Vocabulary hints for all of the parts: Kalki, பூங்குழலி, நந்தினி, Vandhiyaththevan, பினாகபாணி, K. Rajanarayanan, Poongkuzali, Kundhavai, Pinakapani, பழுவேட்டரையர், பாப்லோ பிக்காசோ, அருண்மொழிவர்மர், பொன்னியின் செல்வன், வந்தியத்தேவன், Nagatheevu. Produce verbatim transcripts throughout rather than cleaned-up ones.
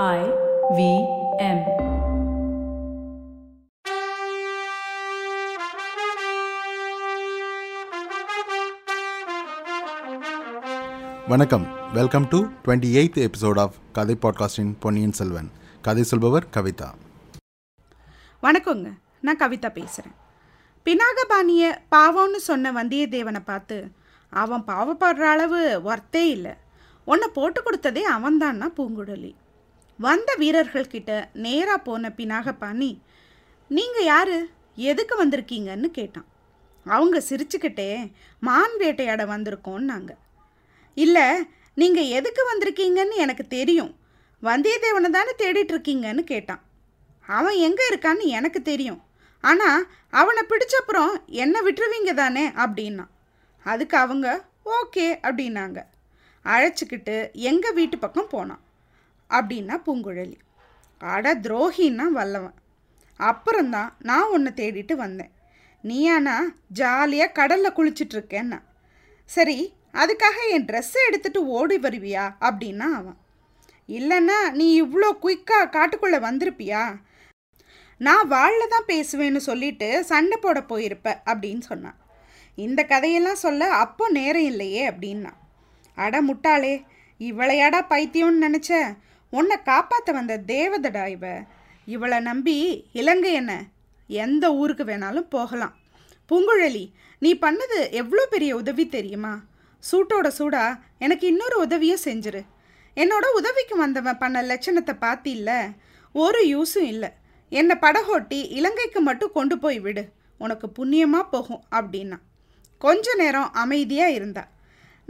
ஐ V M. வணக்கம். Welcome to twenty eighth episode of கதை பாட்காஸ்டின் பொன்னியின் செல்வன். கதை சொல்பவர் கவிதா. வணக்கங்க, நான் கவிதா பேசுகிறேன். பினாகபாணியை பாவம்னு சொன்ன வந்தியத்தேவனை பார்த்து, அவன் பாவப்படுற அளவு ஒர்த்தே இல்லை, உன்னை போட்டு கொடுத்ததே அவன்தான்னா பூங்குழலி வந்த வீரர்கள்கிட்ட நேராக போன பினாகபாணி, நீங்கள் யார், எதுக்கு வந்திருக்கீங்கன்னு கேட்டான். அவங்க சிரிச்சுக்கிட்டே, மான் வேட்டையாட வந்திருக்கோன்னாங்க. இல்லை, நீங்கள் எதுக்கு வந்திருக்கீங்கன்னு எனக்கு தெரியும், வந்தியத்தேவனை தானே தேடிட்டுருக்கீங்கன்னு கேட்டான். அவன் எங்கே இருக்கான்னு எனக்கு தெரியும், ஆனால் அவனை பிடிச்சப்புறம் என்னை விட்டுருவீங்க தானே அப்படின்னா. அதுக்கு அவங்க ஓகே அப்படின்னாங்க. அழைச்சிக்கிட்டு எங்கள் வீட்டு பக்கம் போனான் அப்படின்னா பூங்குழலி, அட துரோகின்னா வல்லவன், அப்புறம்தான் நான் உன்னை தேடிட்டு வந்தேன், நீயானா ஜாலியாக கடலில் குளிச்சிட்ருக்கேன்னா, சரி அதுக்காக என் ட்ரெஸ்ஸை எடுத்துகிட்டு ஓடி வருவியா அப்படின்னா அவன், இல்லைன்னா நீ இவ்வளோ குயிக்காக காட்டுக்குள்ளே வந்திருப்பியா, நான் வாளில் தான் பேசுவேன்னு சொல்லிட்டு சண்டை போட போயிருப்ப அப்படின்னு சொன்னான். இந்த கதையெல்லாம் சொல்ல அப்போ நேரம் இல்லையே அப்படின்னா, அட முட்டாளே, இவளையாடா பைத்தியம்னு நினச்ச, உன்னை காப்பாற்ற வந்த தேவதடா இவ, இவளை நம்பி இலங்கை என்ன எந்த ஊருக்கு வேணாலும் போகலாம். பூங்குழலி, நீ பண்ணது எவ்வளோ பெரிய உதவி தெரியுமா, சூட்டோட சூடா எனக்கு இன்னொரு உதவியை செஞ்சிரு, என்னோட உதவிக்கு வந்தவன் பண்ண லட்சணத்தை பார்த்தில்ல, ஒரு யூஸும் இல்லை, என்னை படகோட்டி இலங்கைக்கு மட்டும் கொண்டு போய் விடு, உனக்கு புண்ணியமாக போகும் அப்படின்னா. கொஞ்ச நேரம் அமைதியாக இருந்தா,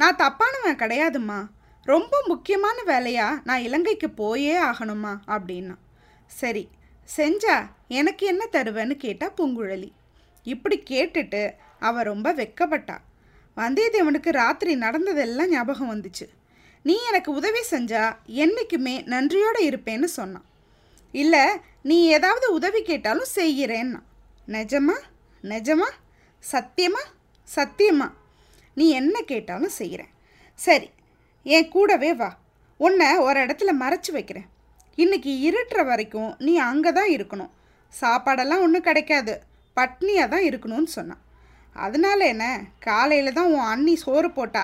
நான் தப்பானவன் கிடையாதுமா, ரொம்ப முக்கியமான வேலையாக நான் இலங்கைக்கு போயே ஆகணுமா அப்படின்னா. சரி செஞ்சா எனக்கு என்ன தருவேன்னு கேட்டா பூங்குழலி. இப்படி கேட்டுட்டு அவ ரொம்ப வெக்கப்பட்டா. வந்தியத்தேவனுக்கு ராத்திரி நடந்ததெல்லாம் ஞாபகம் வந்துச்சு. நீ எனக்கு உதவி செஞ்சா என்றைக்குமே நன்றியோடு இருப்பேன்னு சொன்னான். இல்லை, நீ ஏதாவது உதவி கேட்டாலும் செய்கிறேன்னா. நிஜமா நிஜமா சத்தியமா சத்தியமா நீ என்ன கேட்டாலும் செய்கிறேன். சரி என் கூடவே வா, உன்னை ஒரு இடத்துல மறைச்சி வைக்கிறேன், இன்றைக்கி இருட்டுற வரைக்கும் நீ அங்கே தான் இருக்கணும், சாப்பாடெல்லாம் ஒன்றும் கிடைக்காது, பட்னியாக தான் இருக்கணும்னு சொன்னான். அதனால என்ன, காலையில் தான் உன் அண்ணி சோறு போட்டா,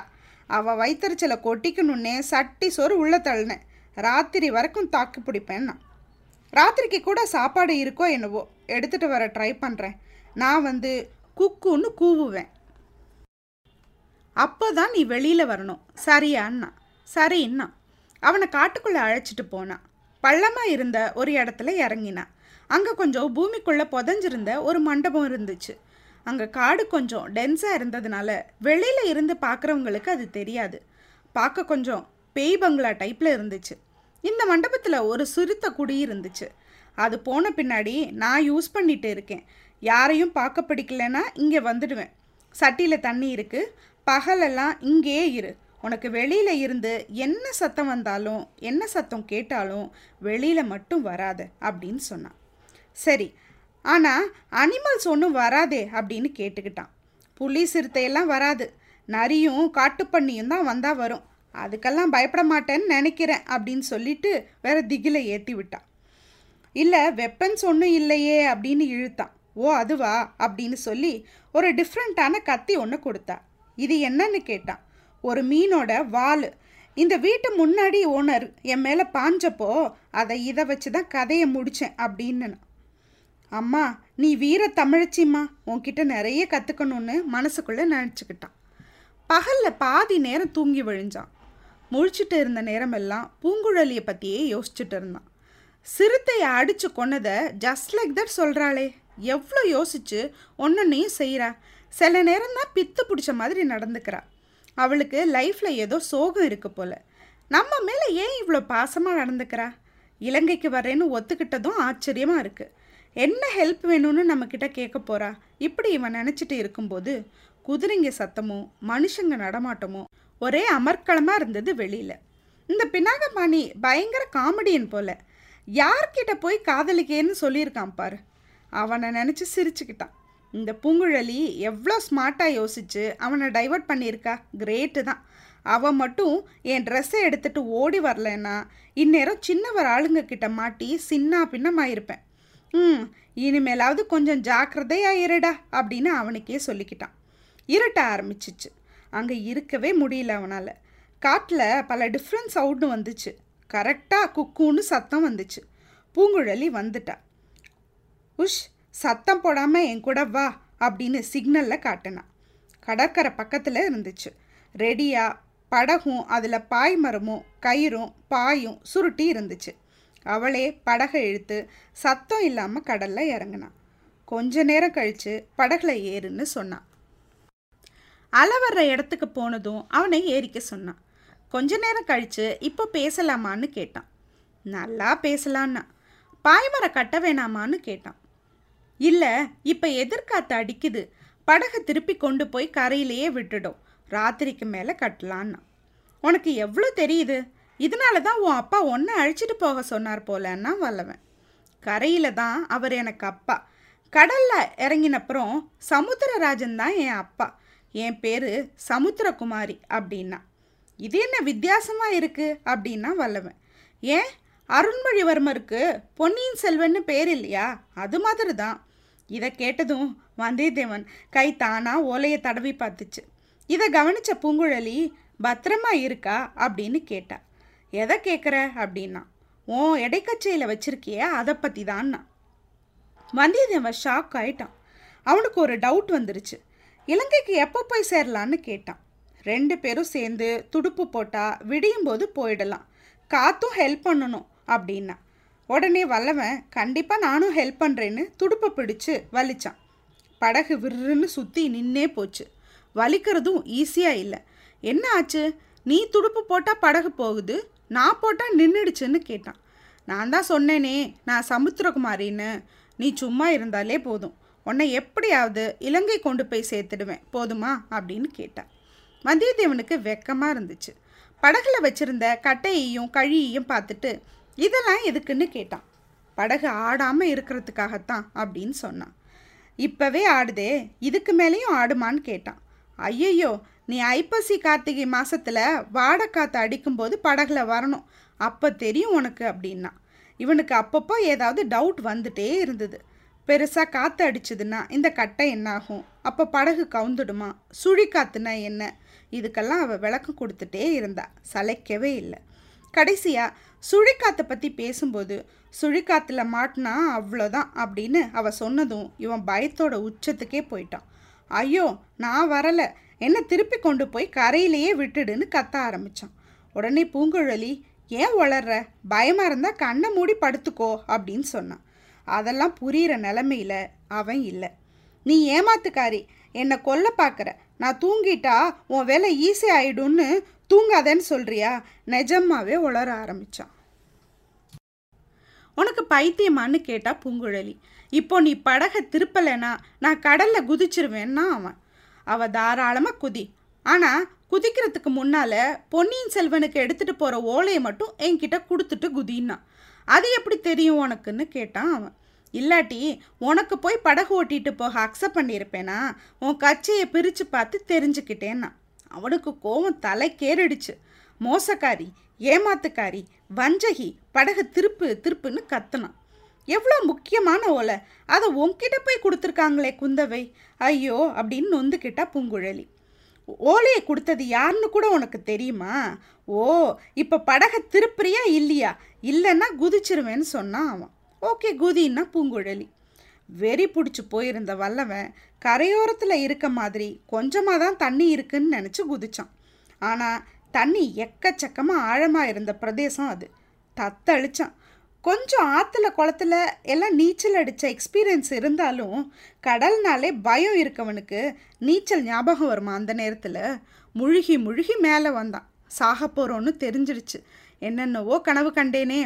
அவள் வயிற்றுச்சலை கொட்டிக்கணுன்னே சட்டி சோறு உள்ளே தள்ளினேன், ராத்திரி வரைக்கும் தாக்கு பிடிப்பேன்னா. ராத்திரிக்கு கூட சாப்பாடு இருக்கோ என்னவோ, எடுத்துகிட்டு வர ட்ரை பண்ணுறேன், நான் வந்து குக்குன்னு கூவுவேன், அப்போ தான் நீ வெளியில் வரணும் சரியான்னா. சரின்னா அவனை காட்டுக்குள்ளே அழைச்சிட்டு போனான். பள்ளமாக இருந்த ஒரு இடத்துல இறங்கினான். அங்கே கொஞ்சம் பூமிக்குள்ளே புதஞ்சிருந்த ஒரு மண்டபம் இருந்துச்சு. அங்கே காடு கொஞ்சம் டென்ஸாக இருந்ததுனால வெளியில் இருந்து பார்க்குறவங்களுக்கு அது தெரியாது. பார்க்க கொஞ்சம் பேய் பங்களா டைப்பில் இருந்துச்சு. இந்த மண்டபத்தில் ஒரு சிறுத்த குடி இருந்துச்சு. அது போன பின்னாடி நான் யூஸ் பண்ணிட்டு இருக்கேன், யாரையும் பார்க்க பிடிக்கலன்னா இங்கே வந்துடுவேன், சட்டியில் தண்ணி இருக்குது, பகலெல்லாம் இங்கேயே இரு, உனக்கு வெளியில் இருந்து என்ன சத்தம் வந்தாலும் என்ன சத்தம் கேட்டாலும் வெளியில் மட்டும் வராது அப்படின்னு சொன்னான். சரி, ஆனால் அனிமல்ஸ் ஒன்றும் வராதே அப்படின்னு கேட்டுக்கிட்டான். புலி சிறுத்தையெல்லாம் வராது, நரியும் காட்டுப்பன்னியும் தான் வந்தால் வரும், அதுக்கெல்லாம் பயப்பட மாட்டேன்னு நினைக்கிறேன் அப்படின்னு சொல்லிட்டு வேற திகில ஏற்றி விட்டான். இல்லை வெப்பன்ஸ் ஒன்றும் இல்லையே அப்படின்னு இழுத்தான். ஓ அதுவா அப்படின்னு சொல்லி ஒரு டிஃப்ரெண்ட்டான கத்தி ஒன்று கொடுத்தா. இது என்னன்னு கேட்டான். ஒரு மீனோட வால். இந்த வீட்டு முன்னாடி ஓனர் என் மேலே பாஞ்சப்போ அதை இதை வச்சு தான் கதையை முடித்தேன் அப்படின்னு. அம்மா நீ வீர தமிழச்சிம்மா, உன்கிட்ட நிறைய கற்றுக்கணும்னு மனசுக்குள்ளே நினச்சிக்கிட்டான். பகலில் பாதி நேரம் தூங்கி விழுஞ்சான். முழிச்சிட்டு இருந்த நேரமெல்லாம் பூங்குழலியை பற்றியே யோசிச்சுட்டு இருந்தான். சிறுத்தையை அடித்து கொன்னதை ஜஸ்ட் லைக் தட் சொல்கிறாளே, எவ்வளோ யோசிச்சு ஒன்னொன்னையும் செய்கிறா, சில நேரம் தான் பித்து பிடிச்ச மாதிரி நடந்துக்கிறா, அவளுக்கு லைஃப்பில் ஏதோ சோகம் இருக்குது போல், நம்ம மேலே ஏன் இவ்வளோ பாசமாக நடந்துக்கிறா, இலங்கைக்கு வரேன்னு ஒத்துக்கிட்டதும் ஆச்சரியமாக இருக்குது, என்ன ஹெல்ப் வேணும்னு நம்மக்கிட்ட கேட்க போகிறா, இப்படி இவன் நினச்சிட்டு இருக்கும்போது குதிரைங்க சத்தமும் மனுஷங்க நடமாட்டமும் ஒரே அமர்க்களமாக இருந்தது வெளியில். இந்த பினாகபாணி பயங்கர காமெடியன் போல், யார்கிட்ட போய் காதலிக்கேன்னு சொல்லியிருக்கான் பாரு, அவனை நினச்சி சிரிச்சுக்கிட்டான். இந்த பூங்குழலி எவ்வளோ ஸ்மார்ட்டாக யோசித்து அவனை டைவர்ட் பண்ணியிருக்கா, கிரேட்டு தான் அவன் மட்டும் என் ட்ரெஸ்ஸை எடுத்துகிட்டு ஓடி வரலன்னா இந்நேரம் சின்னவர் ஆளுங்க கிட்ட மாட்டி சின்ன பின்னமாயிருப்பேன். ம் இனிமேலாவது கொஞ்சம் ஜாக்கிரதையாக இருடா அப்படின்னு அவனுக்கே சொல்லிக்கிட்டான். இருட்ட ஆரம்பிச்சிச்சு. அங்கே இருக்கவே முடியல அவனால். காட்டில் பல டிஃப்ரெண்ட் சவுண்டு வந்துச்சு. கரெக்டாக குக்குன்னு சத்தம் வந்துச்சு. பூங்குழலி வந்துட்டா. உஷ், சத்தம் போடாமல் என் கூட வா அப்படின்னு சிக்னலில் காட்டினான். கடற்கரை பக்கத்தில் இருந்துச்சு. ரெடியாக படகும் அதில் பாய் மரமும் கயிறும் பாயும் சுருட்டி இருந்துச்சு. அவளே படகை இழுத்து சத்தம் இல்லாமல் கடலில் இறங்கினான். கொஞ்ச நேரம் கழித்து படகுல ஏறுன்னு சொன்னான். அலை வர்ற இடத்துக்கு போனதும் அவனை ஏறிக்க சொன்னான். கொஞ்ச நேரம் கழித்து இப்போ பேசலாமான்னு கேட்டான். நல்லா பேசலான்னா. பாய்மரம் கட்ட வேணாமான்னு கேட்டான். இல்லை, இப்போ எதிர்காத்து அடிக்குது, படகை திருப்பி கொண்டு போய் கரையிலேயே விட்டுடும், ராத்திரிக்கு மேலே கட்டலான்னா. உனக்கு எவ்வளோ தெரியுது, இதனால தான் உன் அப்பா ஒன்றை அழிச்சிட்டு போக சொன்னார் போலன்னா வல்லவன். கரையில் தான் அவர் எனக்கு அப்பா. கடலில் இறங்கினப்புறம் சமுத்திரராஜன் தான் என் அப்பா. என் பேர் சமுத்திரகுமாரி அப்படின்னா. இது என்ன வித்தியாசமாக இருக்குது அப்படின்னா வல்லவன். ஏன், அருண்மொழிவர்மருக்கு பொன்னியின் செல்வன்னு பேர் இல்லையா, அது மாதிரி தான். இதை கேட்டதும் வந்தியத்தேவன் கை தானாக ஓலையை தடவி பார்த்துச்சு. இதை கவனித்த பூங்குழலி பத்திரமா இருக்கா அப்படின்னு கேட்டா. எதை கேட்குற அப்படின்னா. ஓ எடைக்கச்சையில் வச்சிருக்கிய அதை பற்றி தான்னா. வந்தியத்தேவன் ஷாக் ஆயிட்டான். அவனுக்கு ஒரு டவுட் வந்துருச்சு. இலங்கைக்கு எப்போ போய் சேரலான்னு கேட்டான். ரெண்டு பேரும் சேர்ந்து துடுப்பு போட்டால் விடியும் போது போயிடலாம், காத்தும் ஹெல்ப் பண்ணணும் அப்படின்னா. உடனே வல்லவன் கண்டிப்பாக நானும் ஹெல்ப் பண்ணுறேன்னு துடுப்பை பிடிச்சு வலிச்சான். படகு விருன்னு சுற்றி நின்னே போச்சு. வலிக்கிறதும் ஈஸியாக இல்லை. என்ன ஆச்சு, நீ துடுப்பு போட்டால் படகு போகுது, நான் போட்டால் நின்றுடுச்சுன்னு கேட்டான். நான் தான் சொன்னேனே நான் சமுத்திரகுமாரின்னு, நீ சும்மா இருந்தாலே போதும், உன்னை எப்படியாவது இலங்கை கொண்டு போய் சேர்த்துடுவேன் போதுமா அப்படின்னு கேட்டான். வந்தியத்தேவனுக்கு வெக்கமாக இருந்துச்சு. படகுல வச்சிருந்த கட்டையையும் கழியையும் பார்த்துட்டு இதெல்லாம் எதுக்குன்னு கேட்டான். படகு ஆடாமல் இருக்கிறதுக்காகத்தான் அப்படின்னு சொன்னான். இப்போவே ஆடுதே, இதுக்கு மேலேயும் ஆடுமான்னு கேட்டான். ஐயையோ, நீ ஐப்பசி கார்த்திகை மாதத்தில் வாடைக்காற்று அடிக்கும்போது படகுல வரணும், அப்போ தெரியும் உனக்கு அப்படின்னா. இவனுக்கு அப்பப்போ ஏதாவது டவுட் வந்துட்டே இருந்தது. பெருசாக காற்று அடிச்சதுன்னா இந்த கட்டை என்னாகும், அப்போ படகு கவுந்துடுமா, சுழி காற்றுனா என்ன, இதுக்கெல்லாம் அவள் விளக்கம் கொடுத்துட்டே இருந்தா. சளைக்கவே இல்லை. கடைசியாக சுழிக்காற்றை பற்றி பேசும்போது சுழிக்காற்றுல மாட்டினா அவ்வளோதான் அப்படின்னு அவள் சொன்னதும் இவன் பயத்தோட உச்சத்துக்கே போயிட்டான். ஐயோ நான் வரலை, என்னை திருப்பி கொண்டு போய் கரையிலேயே விட்டுடுன்னு கத்த ஆரம்பித்தான். உடனே பூங்குழலி, ஏன் உளர்ற, பயமாக இருந்தால் கண்ணை மூடி படுத்துக்கோ அப்படின்னு சொன்னான். அதெல்லாம் புரிகிற நிலமையில் அவன் இல்லை. நீ ஏமாத்துக்காரி, என்னை கொல்ல பார்க்குற, நான் தூங்கிட்டா உன் வேலை ஈஸி ஆகிடும்னு தூங்காதேன்னு சொல்கிறியா, நிஜமாவே உளர ஆரம்பித்தான். உனக்கு பைத்தியமானு கேட்டா பூங்குழலி. இப்போ நீ படகை திருப்பலைன்னா நான் கடலில் குதிச்சிருவேன்னா அவன். அவள் தாராளமாக குதி, ஆனால் குதிக்கிறதுக்கு முன்னால் பொன்னியின் செல்வனுக்கு எடுத்துகிட்டு போகிற ஓலையை மட்டும் என்கிட்ட கொடுத்துட்டு குதின்னா. அது எப்படி தெரியும் உனக்குன்னு கேட்டான் அவன். இல்லாட்டி உனக்கு போய் படகு ஓட்டிகிட்டு போக அக்செப்ட் பண்ணியிருப்பேனா, உன் கச்சையை பிரித்து பார்த்து தெரிஞ்சுக்கிட்டேன்னா. அவனுக்கு கோவம் தலை கேறிடுச்சு. மோசக்காரி, ஏமாத்துக்காரி, வஞ்சகி, படகு திருப்பு திருப்புன்னு கத்துனான். எவ்வளோ முக்கியமான ஓலை, அதை உன்கிட்ட போய் கொடுத்துருக்காங்களே குந்தவை, ஐயோ அப்படின்னு நொந்துக்கிட்டா பூங்குழலி. ஓலையை கொடுத்தது யாருன்னு கூட உனக்கு தெரியுமா, ஓ இப்போ படகை திருப்புறியா இல்லையா, இல்லைன்னா குதிச்சிருவேன்னு சொன்னான் அவன். ஓகே குதின்னா பூங்குழலி. வெறி பிடிச்சி போயிருந்த வல்லவன் கரையோரத்தில் இருக்க மாதிரி கொஞ்சமாக தான் தண்ணி இருக்குன்னு நினச்சி குதிச்சான். ஆனால் தண்ணி எக்கச்சக்கமாக ஆழமாக இருந்த பிரதேசம் அது. தத்தளிச்சான். கொஞ்சம் ஆற்றுல குளத்துல எல்லாம் நீச்சல் அடித்த எக்ஸ்பீரியன்ஸ் இருந்தாலும் கடல்னாலே பயம் இருக்கவனுக்கு நீச்சல் ஞாபகம் வருமா, அந்த நேரத்தில் முழுகி முழுகி மேலே வந்தான். சாக போகிறோன்னு தெரிஞ்சிடுச்சு. என்னென்னவோ கனவு கண்டேனே,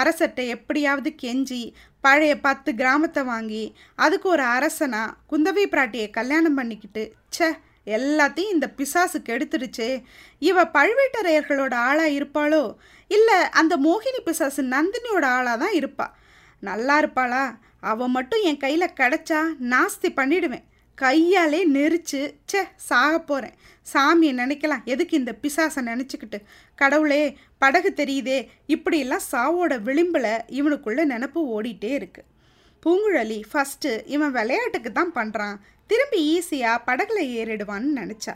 அரசட்டை எப்படியாவது கெஞ்சி பழைய பத்து கிராமத்தை வாங்கி அதுக்கு ஒரு அரசனா குந்தவை பிராட்டியை கல்யாணம் பண்ணிக்கிட்டு, சே எல்லாத்தையும் இந்த பிசாசு கெடுத்துடுச்சே, இவ பழுவேட்டரையர்களோட ஆளாக இருப்பாளோ, இல்லை அந்த மோகினி பிசாசு நந்தினியோட ஆளாக தான் இருப்பா, நல்லா இருப்பாளா, அவள் மட்டும் என் கையில் கிடச்சா நாஸ்தி பண்ணிடுவேன், கையாலே நெரிச்சு சே சாக போகிறேன், சாமியை நினைக்கலாம், எதுக்கு இந்த பிசாசை நினச்சிக்கிட்டு, கடவுளே படகு தெரியுதே, இப்படியெல்லாம் சாவோட விளிம்பில் இவனுக்குள்ள நினப்பு ஓடிட்டே இருக்குது. பூங்குழலி ஃபஸ்ட்டு இவன் விளையாட்டுக்கு தான் பண்ணுறான், திரும்பி ஈஸியாக படகுல ஏறிடுவான்னு நினச்சா.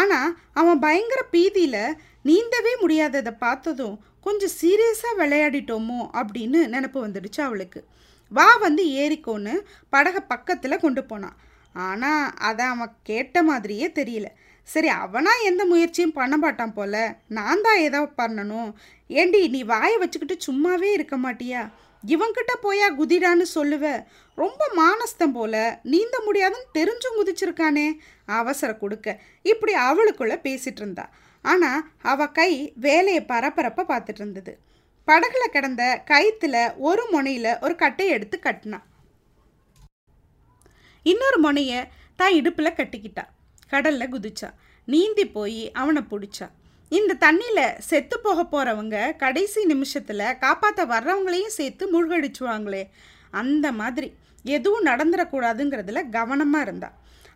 ஆனால் அவன் பயங்கர பீதியில் நீந்தவே முடியாததை பார்த்ததும் கொஞ்சம் சீரியஸாக விளையாடிட்டோமோ அப்படின்னு நினப்பு வந்துடுச்சு அவளுக்கு. வா வந்து ஏறிக்கோன்னு படகை பக்கத்தில் கொண்டு போனான். ஆனால் அதை அவன் கேட்ட மாதிரியே தெரியல. சரி, அவனாக எந்த முயற்சியும் பண்ண மாட்டான் போல, நான் தான் ஏதோ பண்ணணும். ஏண்டி நீ வாயை வச்சுக்கிட்டு சும்மாவே இருக்க மாட்டியா, இவன்கிட்ட போயா குதிடான்னு சொல்லுவ, ரொம்ப மானஸ்தம் போல, நீந்த முடியாதுன்னு தெரிஞ்சும் குதிச்சிருக்கானே, அவசரம் கொடுக்க, இப்படி அவளுக்குள்ளே பேசிகிட்டு இருந்தா. ஆனால் அவள் கை வேலையை பரபரப்பாக பார்த்துட்டு இருந்தது. படகுல கிடந்த கயிற்றில் ஒரு முனையில் ஒரு கட்டையை எடுத்து கட்டினான், இன்னொரு முனையை தான் இடுப்பில் கட்டிக்கிட்டா. கடலில் குதிச்சா, நீந்தி போய் அவனை பிடிச்சா. இந்த தண்ணியில் செத்து போக போகிறவங்க கடைசி நிமிஷத்தில் காப்பாற்ற வர்றவங்களையும் சேர்த்து மூழ்கடிச்சுவாங்களே, அந்த மாதிரி எதுவும் நடந்துடக்கூடாதுங்கிறதுல கவனமாக இருந்தா.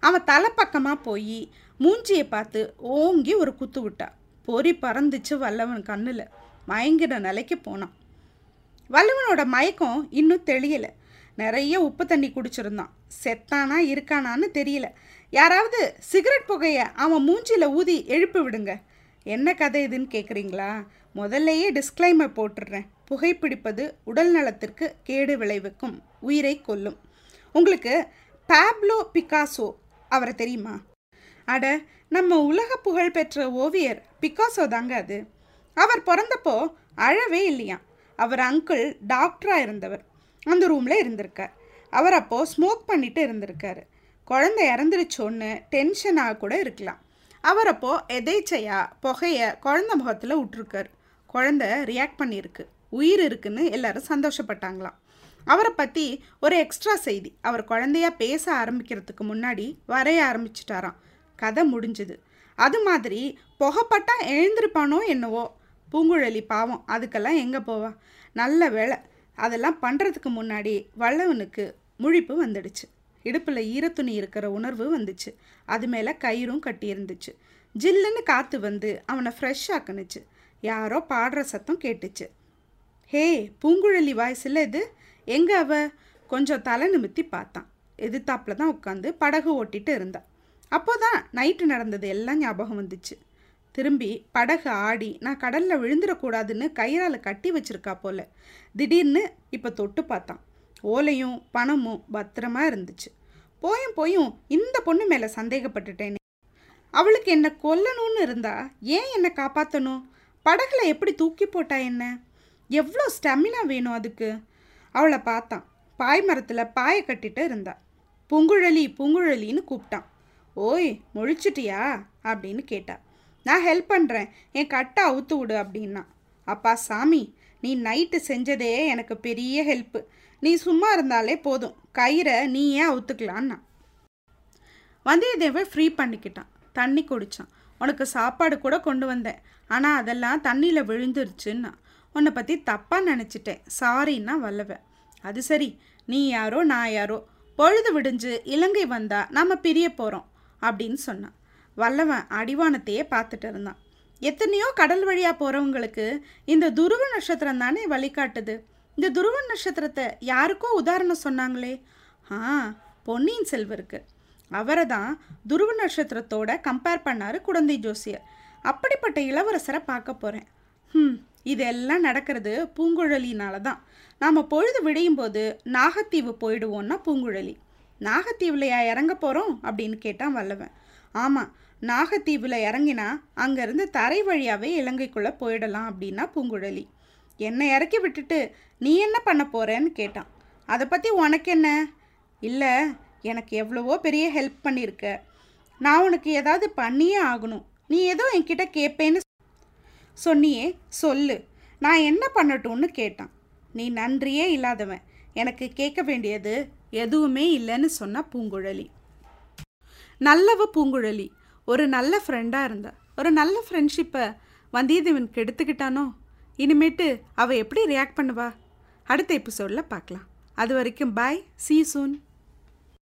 அவன் தலைப்பக்கமாக போய் மூஞ்சியை பார்த்து ஓங்கி ஒரு குத்து விட்டா. பொறி பறந்துச்சு வல்லவன் கண்ணில், மயங்கிட நிலைக்கு போனான். வல்லவனோட மயக்கம் இன்னும் தெளியலை. நிறைய உப்பு தண்ணி குடிச்சிருந்தான். செத்தானா இருக்கானான்னு தெரியல. யாராவது சிகரெட் புகையை அவன் மூஞ்சியில் ஊதி எழுப்பி விடுங்க. என்ன கதை இதுன்னு கேட்குறீங்களா? முதல்லையே டிஸ்க்ளைமர் போட்டுடுறேன், புகைப்பிடிப்பது உடல் நலத்திற்கு கேடு விளைவிக்கும், உயிரை கொல்லும். உங்களுக்கு பாப்லோ பிக்காசோ அவரை தெரியுமா? அட, நம்ம உலக புகழ் பெற்ற ஓவியர் பிக்காசோ தாங்க அது. அவர் பிறந்தப்போ அழவே இல்லையா. அவர் அங்கிள் டாக்டராக இருந்தவர், அந்த ரூமில் இருந்திருக்கார். அவர் அப்போது ஸ்மோக் பண்ணிட்டு இருந்திருக்காரு. குழந்தை இறந்துருச்சோன்னு டென்ஷனாக கூட இருக்கலாம். அவர் அப்போது எதேச்சையாக புகையை குழந்த முகத்தில் விட்டுருக்கார். குழந்தை ரியாக்ட் பண்ணியிருக்கு, உயிர் இருக்குன்னு எல்லாரும் சந்தோஷப்பட்டாங்களாம். அவரை பற்றி ஒரு எக்ஸ்ட்ரா செய்தி, அவர் குழந்தையாக பேச ஆரம்பிக்கிறதுக்கு முன்னாடி வரைய ஆரம்பிச்சிட்டாராம். கதை முடிஞ்சுது. அது மாதிரி புகைப்பட்டா எழுந்திருப்பானோ என்னவோ. பூங்குழலி பாவம் அதுக்கெல்லாம் எங்கே போவா. நல்ல வேலை அதெல்லாம் பண்ணுறதுக்கு முன்னாடி வல்லவனுக்கு முழிப்பு வந்துடுச்சு. இடுப்பில் ஈரத்துணி இருக்கிற உணர்வு வந்துச்சு. அது மேலே கயிறும் கட்டியிருந்துச்சு. ஜில்லுன்னு காற்று வந்து அவனை ஃப்ரெஷ்ஷாக்குனுச்சு. யாரோ பாடுற சத்தம் கேட்டுச்சு. ஹே, பூங்குழலி வாய்ஸில் இது எங்கே? அவ கொஞ்சம் தலை நிமித்தி பார்த்தான். எதிர்த்தாப்பில் தான் உட்காந்து படகு ஓட்டிகிட்டு இருந்தாள். அப்போ தான் நைட்டு நடந்தது எல்லாம் ஞாபகம் வந்துச்சு. திரும்பி படகு ஆடி நான் கடலில் விழுந்துடக்கூடாதுன்னு கயிறால் கட்டி வச்சிருக்கா போல. திடீர்னு இப்போ தொட்டு பார்த்தான். ஓலையும் பணமும் பத்திரமா இருந்துச்சு. போயும் போயும் இந்த பொண்ணு மேலே சந்தேகப்பட்டுட்டேனே, அவளுக்கு என்னை கொல்லணும்னு இருந்தா ஏன் என்னை காப்பாற்றணும்? படகுல எப்படி தூக்கி போட்டா என்ன? எவ்வளோ ஸ்டெமினா வேணும் அதுக்கு? அவளை பார்த்தான். பாய் மரத்தில் பாயை கட்டிட்டு இருந்தா. பூங்குழலி பூங்குழலின்னு கூப்பிட்டான். ஓய், முழிச்சிட்டியா அப்படின்னு கேட்டா. நான் ஹெல்ப் பண்ணுறேன், என் கட்டை அவுத்து விடு அப்படின்னா. அப்பா சாமி, நீ நைட்டு செஞ்சதே எனக்கு பெரிய ஹெல்ப்பு, நீ சும்மா இருந்தாலே போதும், கயிறை நீ ஏன் அவுத்துக்கலான்னா. வந்தியத்தேவன் ஃப்ரீ பண்ணிக்கிட்டான். தண்ணி குடித்தான். உனக்கு சாப்பாடு கூட கொண்டு வந்தேன், ஆனால் அதெல்லாம் தண்ணியில் விழுந்துருச்சுன்னா உன்னை பற்றி தப்பாக நினச்சிட்டேன், சாரின்னா வல்லவேன். அது சரி, நீ யாரோ நான் யாரோ, பொழுது விடிஞ்சு இலங்கை வந்தால் நாம் பிரிய போகிறோம் அப்படின்னு சொன்னான். வல்லவன் அடிவானத்தையே பார்த்துட்டு இருந்தான். எத்தனையோ கடல் வழியாக போகிறவங்களுக்கு இந்த துருவ நட்சத்திரம் தானே வழிகாட்டுது. இந்த துருவ நட்சத்திரத்தை யாருக்கோ உதாரணம் சொன்னாங்களே, ஆ பொன்னியின் செல்வருக்கு. அவரை தான் துருவ நட்சத்திரத்தோட கம்பேர் பண்ணார் குடந்தை ஜோசியர். அப்படிப்பட்ட இளவரசரை பார்க்க போகிறேன். ம், இதெல்லாம் நடக்கிறது பூங்குழலினால தான். நாம் பொழுது விடையும் போது நாகத்தீவு போயிடுவோன்னா பூங்குழலி. நாகத்தீவுலையா இறங்க போகிறோம் அப்படின்னு கேட்டான் வல்லவன். ஆமாம், நாகத்தீவில் இறங்கினா அங்கேருந்து தரை வழியாகவே இலங்கைக்குள்ளே போயிடலாம் அப்படின்னா பூங்குழலி. என்னை இறக்கி விட்டுட்டு நீ என்ன பண்ண போகிறேன்னு கேட்டான். அதை பற்றி உனக்கு என்ன? இல்லை, எனக்கு எவ்வளவோ பெரிய ஹெல்ப் பண்ணியிருக்க, நான் உனக்கு ஏதாவது பண்ணியே ஆகணும், நீ ஏதோ என்கிட்ட கேட்பேன்னு சொன்னியே, சொல்லு, நான் என்ன பண்ணட்டும்னு கேட்டான். நீ நன்றியே இல்லாதவன், எனக்கு கேட்க வேண்டியது எதுவுமே இல்லைன்னு சொன்னா பூங்குழலி. நல்லவ பூங்குழலி, ஒரு நல்ல ஃப்ரெண்டாக இருந்தா. ஒரு நல்ல ஃப்ரெண்ட்ஷிப்பை வந்தியத்தேவனுக்கு எடுத்துக்கிட்டானோ, இனிமேட்டு அவள் எப்படி ரியாக்ட் பண்ணுவா? அடுத்த எபிசோடில் பார்க்கலாம். அது வரைக்கும் பாய், சீ யூ சூன்.